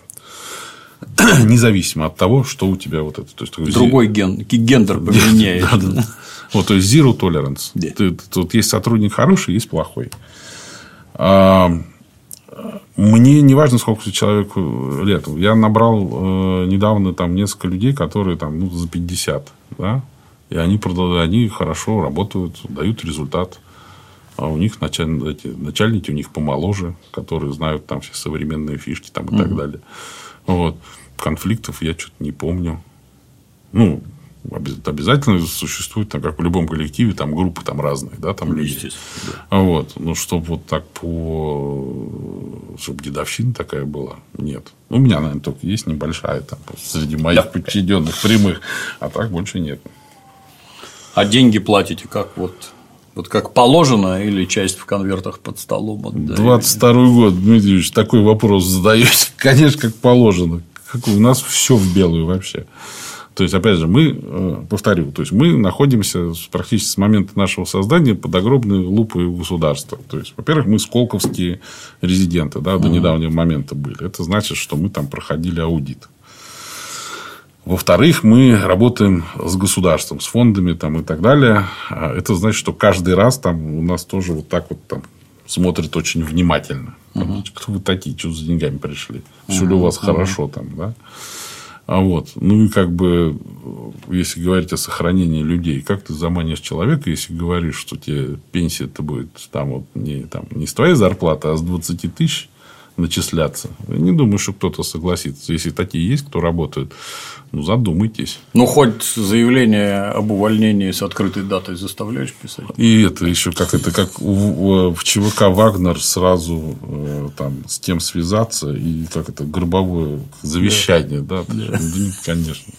Независимо от того, что у тебя вот это. То есть, другой ген... гендер поменяет. да, да, да. Вот, то есть, zero tolerance. Yeah. Тут есть сотрудник хороший, есть плохой. Мне не важно, сколько человеку лет. Я набрал недавно там несколько людей, которые там, ну, за пятьдесят. Да? И они, они хорошо работают, дают результат. А у них начальники, начальники у них помоложе, которые знают там все современные фишки там, и mm-hmm. так далее. Вот. Конфликтов я что-то не помню. Ну, обязательно существует, там, как в любом коллективе, там группы там, разные, да, там люди. Да. Вот. Ну, чтобы вот так по. Чтобы дедовщина такая была. Нет. У меня, наверное, только есть небольшая там, среди моих да. подчиненных прямых. А так больше нет. А деньги платите как вот? Вот как положено, или часть в конвертах под столом отдают? двадцать второй год, Дмитрий Юрьевич, такой вопрос задаете. Конечно, как положено. Как у нас все в белую вообще. То есть, опять же, мы, повторю, то есть, мы находимся практически с момента нашего создания под огромной лупой государства. То есть, во-первых, мы сколковские резиденты, да, до недавнего момента были. Это значит, что мы там проходили аудит. Во-вторых, мы работаем с государством, с фондами там, и так далее. Это значит, что каждый раз там, у нас тоже вот так вот там, смотрят очень внимательно. Uh-huh. Кто вы такие? Что за деньгами пришли? Все uh-huh. ли у вас uh-huh. хорошо? Там, да? А вот. Ну, и как бы, если говорить о сохранении людей, как ты заманишь человека, если говоришь, что тебе пенсия-то будет там, вот, не, там, не с твоей зарплаты, а с двадцати тысяч начисляться. Я не думаю, что кто-то согласится. Если такие есть, кто работает, ну, задумайтесь. Ну, хоть заявление об увольнении с открытой датой заставляешь писать? И это еще как это как у, в ЧВК «Вагнер» сразу там, с тем связаться и как это гробовое завещание. Да, да? Да. Ну, конечно.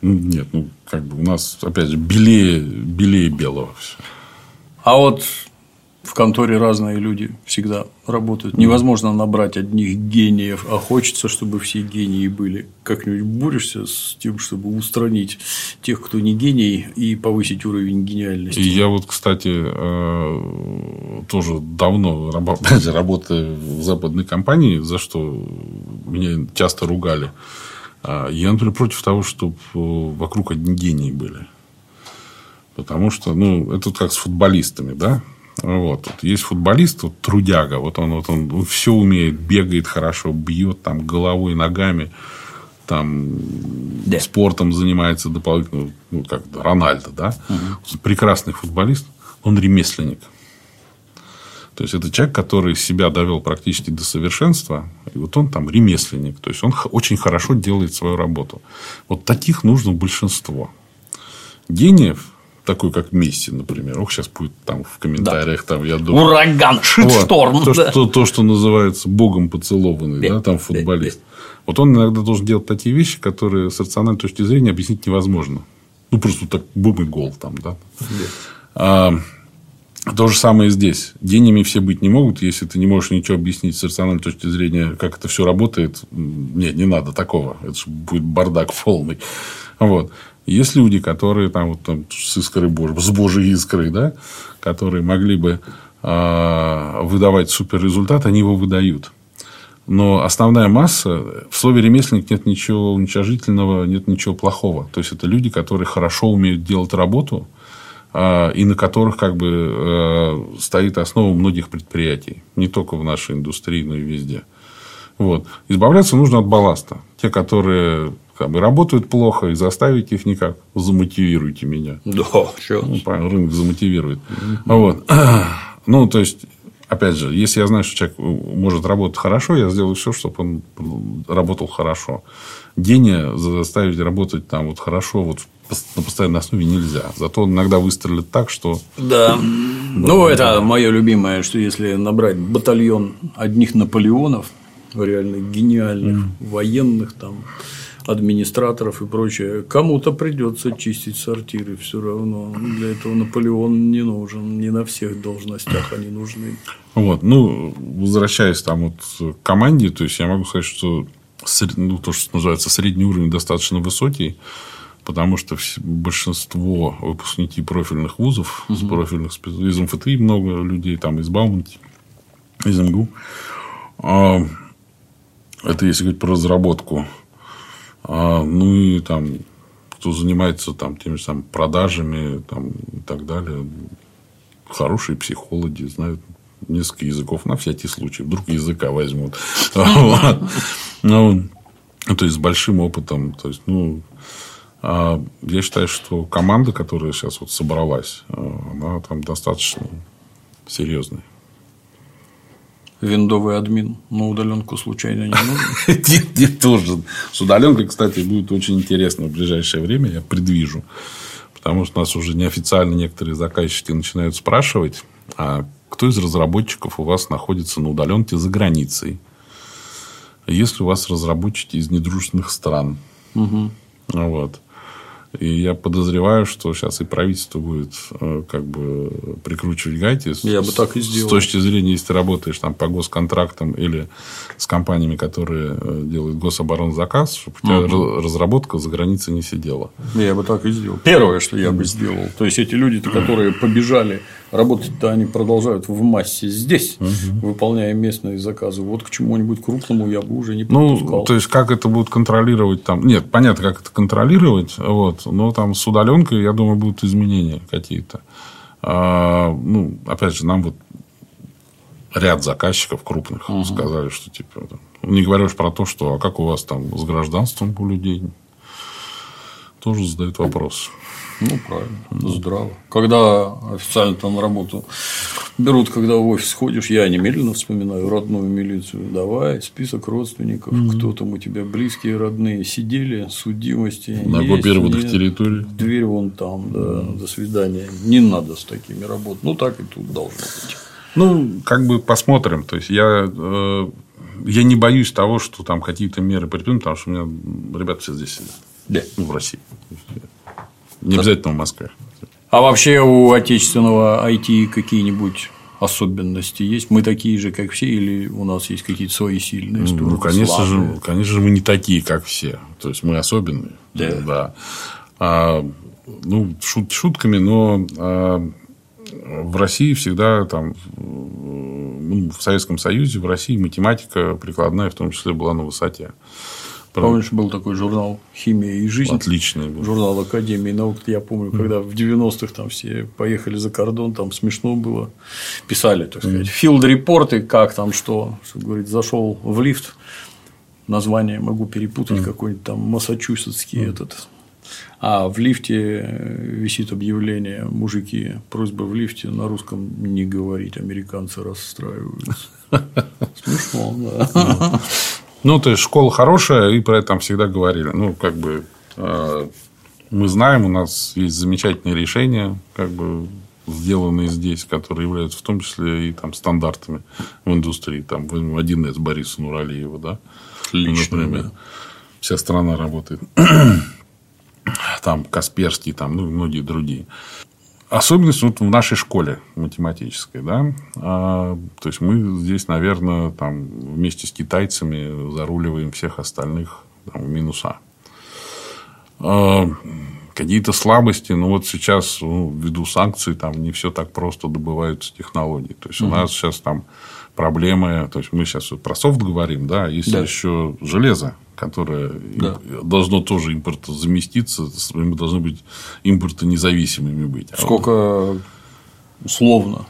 Ну, нет, ну, как бы у нас, опять же, белее, белее белого все. А вот в конторе разные люди всегда работают. Невозможно набрать одних гениев, а хочется, чтобы все гении были. Как-нибудь борешься с тем, чтобы устранить тех, кто не гений, и повысить уровень гениальности. И я вот, кстати, тоже давно работаю в западной компании, за что меня часто ругали. Я, например, против того, чтобы вокруг одни гении были. Потому что, ну, это как с футболистами, да? Вот. Есть футболист, вот, трудяга. Вот он, вот он все умеет, бегает хорошо, бьет там, головой, ногами. Там, yeah. Спортом занимается дополнительно. Ну, как Рональдо, да? Uh-huh. Прекрасный футболист. Он ремесленник. То есть, это человек, который себя довел практически до совершенства. И вот он там ремесленник. То есть, он очень хорошо делает свою работу. Вот таких нужно большинство. Гениев... Такой, как Месси, например. Ох, сейчас будет там в комментариях. Да. Там, я думаю, ураган, шит-шторм. Вот, то, да. что, то, что называется богом поцелованный, бе, да, там футболист. Бе, бе. Вот он иногда должен делать такие вещи, которые с рациональной точки зрения объяснить невозможно. Ну, просто так бум и гол. Там, да? а, то же самое и здесь. Гениями все быть не могут. Если ты не можешь ничего объяснить с рациональной точки зрения, как это все работает, нет, не надо такого. Это же будет бардак полный. Вот. Есть люди, которые там, вот, там, с искры Божьей, с Божьей искры, да, которые могли бы э, выдавать суперрезультат, они его выдают. Но основная масса, в слове ремесленник нет ничего уничижительного, нет ничего плохого. То есть, это люди, которые хорошо умеют делать работу, э, и на которых как бы, э, стоит основа многих предприятий. Не только в нашей индустрии, но и везде. Вот. Избавляться нужно от балласта. Те, которые... И работают плохо, и заставить их никак. Замотивируйте меня. Да, черт. Ну, рынок замотивирует. Да. Вот. Ну, то есть, опять же, если я знаю, что человек может работать хорошо, я сделаю все, чтобы он работал хорошо. Гения заставить работать там вот хорошо вот на постоянной основе нельзя. Зато он иногда выстрелит так, что... Да. Ну, ну это да. Мое любимое, что если набрать батальон одних Наполеонов, реально гениальных, mm. военных там... администраторов и прочее, кому-то придется чистить сортиры все равно. Для этого Наполеон не нужен. Не на всех должностях они нужны. Вот. Ну, возвращаясь там вот к команде, то есть я могу сказать, что ну, то, что называется, средний уровень достаточно высокий, потому что большинство выпускники профильных вузов, угу. из профильных специ... из МФТИ много людей, там, из Бауманки, из МГУ. Это если говорить про разработку. А, ну и там, кто занимается там, теми же там, продажами там, и так далее, хорошие психологи знают несколько языков на всякий случай, вдруг языка возьмут. Ну, то есть с большим опытом. То есть, ну, я считаю, что команда, которая сейчас вот собралась, она там достаточно серьезная. Виндовый админ на удаленку случайно не нужен? Нет, не тоже. С удаленкой, кстати, будет очень интересно в ближайшее время, я предвижу. Потому что нас уже неофициально некоторые заказчики начинают спрашивать, а кто из разработчиков у вас находится на удаленке за границей? Если у вас разработчики из недружественных стран. Угу. Вот. И я подозреваю, что сейчас и правительство будет как бы прикручивать гайки. Я с, бы так и сделал. С точки зрения, если ты работаешь там, по госконтрактам или с компаниями, которые делают гособоронзаказ, чтобы у тебя угу. разработка за границей не сидела. Я бы так и сделал. Первое, что я бы сделал. То есть, эти люди, которые побежали работать-то, они продолжают в массе здесь, угу. выполняя местные заказы. Вот к чему-нибудь крупному я бы уже не подпускал. Ну, то есть, как это будут контролировать там? Нет, понятно, как это контролировать. Вот. Но там с удаленкой, я думаю, будут изменения какие-то. А, ну, опять же, нам вот ряд заказчиков крупных uh-huh. сказали, что типа не говоря уж про то, что а как у вас там с гражданством у людей, тоже задают вопрос. Ну, правильно, ну, здраво. Когда официально там работу берут, когда в офис ходишь, я немедленно вспоминаю родную милицию. Давай, список родственников, mm-hmm. кто там у тебя близкие, родные, сидели, судимости. На оккупированных территориях. Дверь вон там, да, mm-hmm. до свидания. Не надо с такими работать. Ну, так и тут должно быть. Ну, как бы посмотрим. То есть, я, э, я не боюсь того, что там какие-то меры предпримут, потому что у меня ребята все здесь сидят. Yeah. Ну, в России. Не обязательно в Москве. А вообще у отечественного ай ти какие-нибудь особенности есть? Мы такие же, как все, или у нас есть какие-то свои сильные стороны? Ну, конечно же, конечно же, мы не такие, как все. То есть, мы особенные. Да. да. А, ну, шут, шутками, но а, в России всегда, там, ну, в Советском Союзе, в России математика прикладная, в том числе, была на высоте. Помнишь, был такой журнал «Химия и жизнь». Отличный был. Журнал Академии наук. Я помню, когда в девяностых там все поехали за кордон, там смешно было. Писали, так сказать, филд-репорты, как там что. Что говорит, зашел в лифт. Название могу перепутать, какой-нибудь там массачусетский этот. А в лифте висит объявление: мужики, просьба в лифте на русском не говорить, американцы расстраиваются. Смешно, да. Ну, то есть, школа хорошая, и про это там всегда говорили. Ну, как бы, мы знаем, у нас есть замечательные решения, как бы, сделанные здесь, которые являются в том числе и там стандартами в индустрии. Там один эс Бориса Нуралиева, да? Отлично, например. Да. Вся страна работает. Там Касперский, там, ну, многие другие. Особенность вот в нашей школе математической, да, а, то есть мы здесь, наверное, там, вместе с китайцами заруливаем всех остальных там, в минуса. А, какие-то слабости, ну вот сейчас, ну, ввиду санкций, там не все так просто добываются технологии. То есть, у нас сейчас там проблемы, то есть мы сейчас про софт говорим, да, есть да. еще железо, которое да. должно тоже импортозаместиться, мы должны быть импортонезависимыми быть. Сколько условно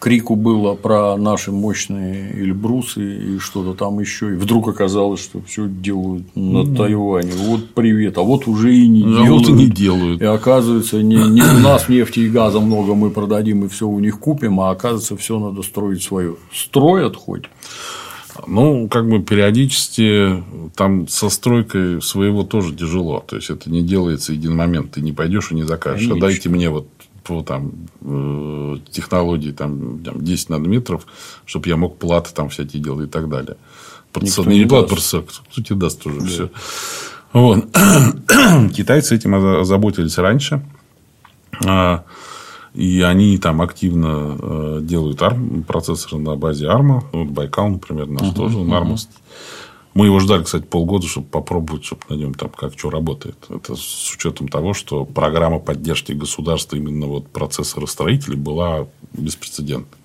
крику было про наши мощные Эльбрусы и что-то там еще, и вдруг оказалось, что все делают на mm-hmm. Тайване. Вот привет, а вот уже и не, а делают, вот и не делают. И оказывается, не, не у нас нефти и газа много, мы продадим и все у них купим, а оказывается, все надо строить свое. Строят хоть? Ну, как бы периодически там со стройкой своего тоже тяжело. То есть, это не делается один момент. Ты не пойдешь и не закажешь. Конечно. А дайте мне вот по там, э, технологии там, там, десять нанометров, чтобы я мог платы там всякие делать и так далее. Процессор, не плат, процессор, кто тебе даст тоже да. все. Вот. Китайцы этим озаботились раньше. И они там активно делают арм, процессоры на базе арм. Вот Байкал, например, наш uh-huh, тоже, он арм. Uh-huh. Мы его ждали, кстати, полгода, чтобы попробовать, чтобы на нем там как что работает. Это с учетом того, что программа поддержки государства именно вот процессоростроителей была беспрецедентной.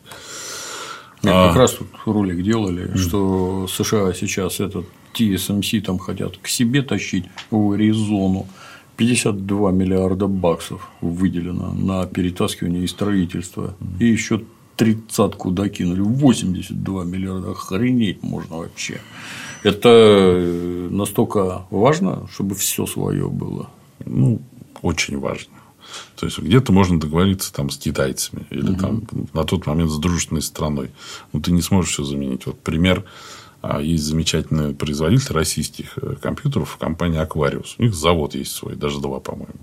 А... Как раз тут ролик делали, mm. что США сейчас этот ти эс эм си там хотят к себе тащить в Аризону. пятьдесят два миллиарда баксов выделено на перетаскивание и строительство. Mm-hmm. И еще тридцатку докинули. восемьдесят два миллиарда. Охренеть можно вообще. Это настолько важно, чтобы все свое было? Ну, очень важно. То есть, где-то можно договориться там, с китайцами. Или mm-hmm. там, на тот момент с дружественной страной. Но ты не сможешь все заменить. Вот пример. Есть замечательный производитель российских компьютеров, компания «Аквариус». У них завод есть свой, даже два, по-моему.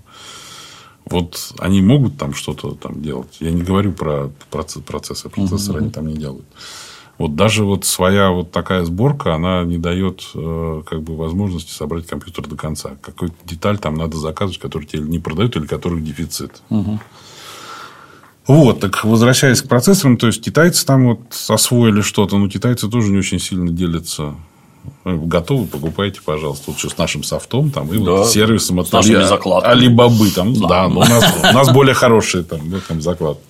Вот они могут там что-то там делать. Я не говорю про процесс, процессоры. Процессоры они там не делают. Вот даже вот своя вот такая сборка, она не дает как бы, возможности собрать компьютер до конца. Какую-то деталь там надо заказывать, которую тебе не продают или которых дефицит. Угу. Вот, так возвращаясь к процессорам, то есть китайцы там вот освоили что-то, но китайцы тоже не очень сильно делятся. Готовы, покупайте, пожалуйста. Вот что с нашим софтом там, и да, вот сервисом от Алибабы. Там, да, да, но у нас, у нас более хорошие там, да, там закладки.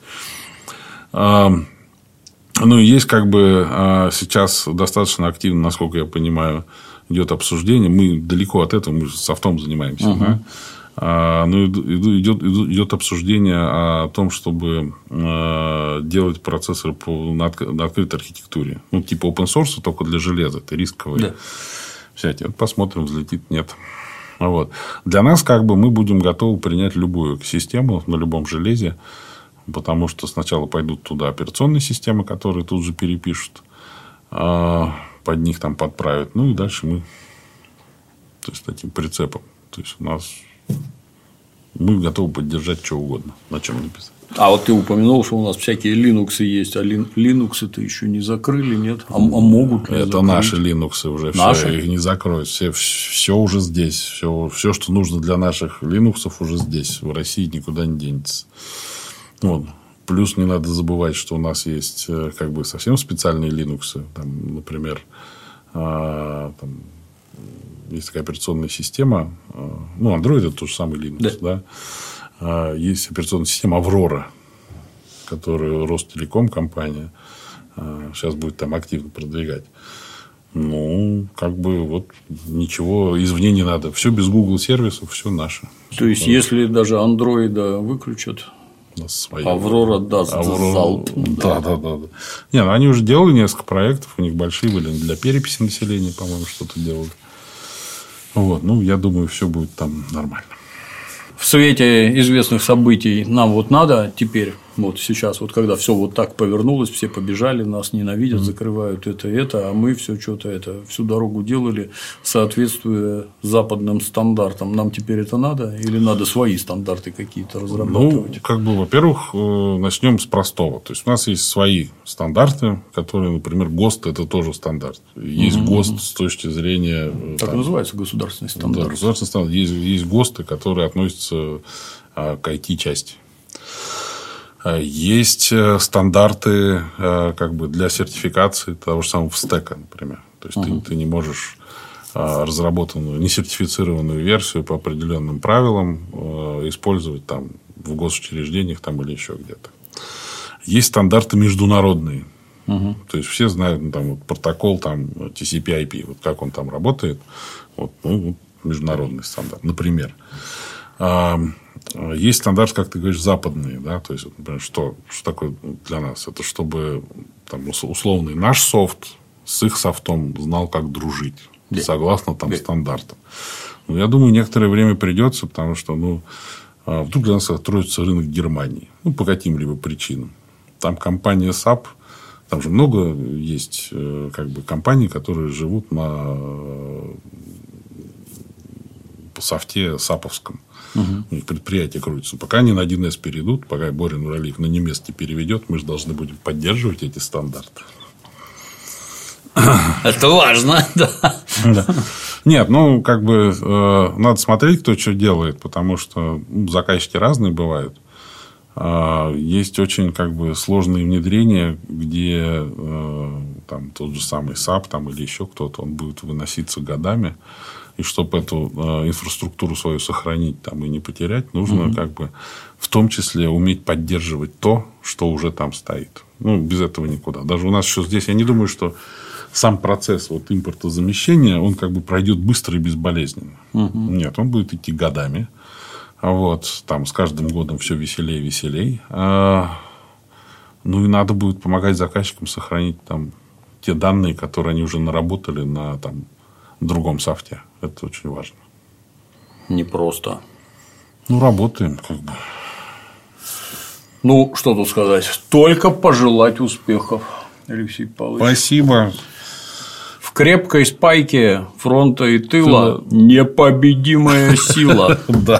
Ну, есть как бы сейчас достаточно активно, насколько я понимаю, идет обсуждение. Мы далеко от этого, мы софтом занимаемся. Угу. Да? Ну, идет, идет обсуждение о том, чтобы делать процессоры по, на открытой архитектуре. Ну, типа open source, только для железа. Это рисковые да. всякие. Вот посмотрим, взлетит, нет. Вот. Для нас, как бы, мы будем готовы принять любую систему на любом железе. Потому что сначала пойдут туда операционные системы, которые тут же перепишут. Под них там подправят. Ну, и дальше мы... То есть, таким прицепом. То есть, у нас... Мы готовы поддержать что угодно, на чем написать. А вот ты упомянул, что у нас всякие линуксы есть. А линуксы-то еще не закрыли, нет? А, а могут ли это закрыть? Наши линуксы уже. Наши? Все, их не закроют. Все, все уже здесь. Все, все, что нужно для наших линуксов, уже здесь. В России никуда не денется. Вот. Плюс не надо забывать, что у нас есть как бы совсем специальные линуксы. Там, например, там, есть такая операционная система. Ну, Android – это тот же самый Linux. Да. Да? Есть операционная система «Аврора», которую Ростелеком компания сейчас будет там активно продвигать. Ну, как бы вот ничего извне не надо. Все без Google сервисов, все наше. То есть, если даже андроида выключат, Аврора даст залп. Да, да, да. Не, ну, они уже делали несколько проектов, у них большие были для переписи населения, по-моему, что-то делали. Вот, ну, я думаю, все будет там нормально. В свете известных событий нам вот надо теперь, вот сейчас, вот когда все вот так повернулось, все побежали, нас ненавидят, mm-hmm. закрывают это и это, а мы все что-то это, всю дорогу делали, соответствуя западным стандартам. Нам теперь это надо или надо свои стандарты какие-то разрабатывать? Ну, как бы, во-первых, начнем с простого. То есть, у нас есть свои стандарты, которые, например, ГОСТ – это тоже стандарт. Есть mm-hmm. ГОСТ с точки зрения… Так там, называется государственный стандарт. Да, государственный стандарт. Есть, есть ГОСТы, которые относятся к ай ти-части. Есть стандарты как бы для сертификации того же самого встека, например. То есть, uh-huh. ты, ты не можешь разработанную, несертифицированную версию по определенным правилам использовать там, в госучреждениях там, или еще где-то. Есть стандарты международные. Uh-huh. То есть, все знают ну, там, вот, протокол там, ти си пи ай пи, вот как он там работает. Вот, ну, международный стандарт, например. Есть стандарты, как ты говоришь, западные, да, то есть, например, что, что такое для нас? Это чтобы там, условный наш софт с их софтом знал, как дружить, yeah. согласно там, yeah. стандартам. Но я думаю, некоторое время придется, потому что ну, вдруг для нас откроется рынок Германии, ну, по каким-либо причинам. Там компания сап, там же много есть как бы, компаний, которые живут на по софте саповском. Uh-huh. У них предприятие крутится. Пока они на один эс перейдут, пока Борин Уралиев на немецкий переведет, мы же должны будем поддерживать эти стандарты. Это важно, да. да. Нет, ну, как бы, э, надо смотреть, кто что делает, потому что ну, заказчики разные бывают. Э, есть очень, как бы, сложные внедрения, где э, там, тот же самый сап там, или еще кто-то, он будет выноситься годами. И чтобы эту э, инфраструктуру свою сохранить там, и не потерять, нужно mm-hmm. как бы в том числе уметь поддерживать то, что уже там стоит. Ну, без этого никуда. Даже у нас еще здесь, я не думаю, что сам процесс вот, импортозамещения, он как бы пройдет быстро и безболезненно. Mm-hmm. Нет, он будет идти годами. Вот, там, с каждым годом все веселее и веселее. А, ну, и надо будет помогать заказчикам сохранить там, те данные, которые они уже наработали на там, другом софте. Это очень важно. Не просто. Ну, работаем, как бы. Ну, что тут сказать? Только пожелать успехов, Алексей Павлович. Спасибо. В крепкой спайке фронта и тыла Ты... непобедимая сила.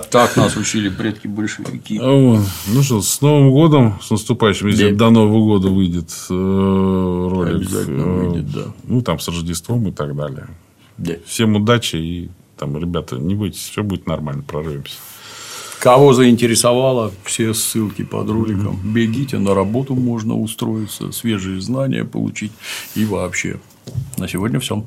Так нас учили предки большевики. Ну что, с Новым годом, с наступающим, если до Нового года выйдет ролик. Обязательно выйдет, да. Ну, там с Рождеством и так далее. Да. Всем удачи и там, ребята, не бойтесь, все будет нормально, прорвемся. Кого заинтересовало, все ссылки под роликом. Mm-hmm. Бегите, на работу можно устроиться, свежие знания получить и вообще. На сегодня все.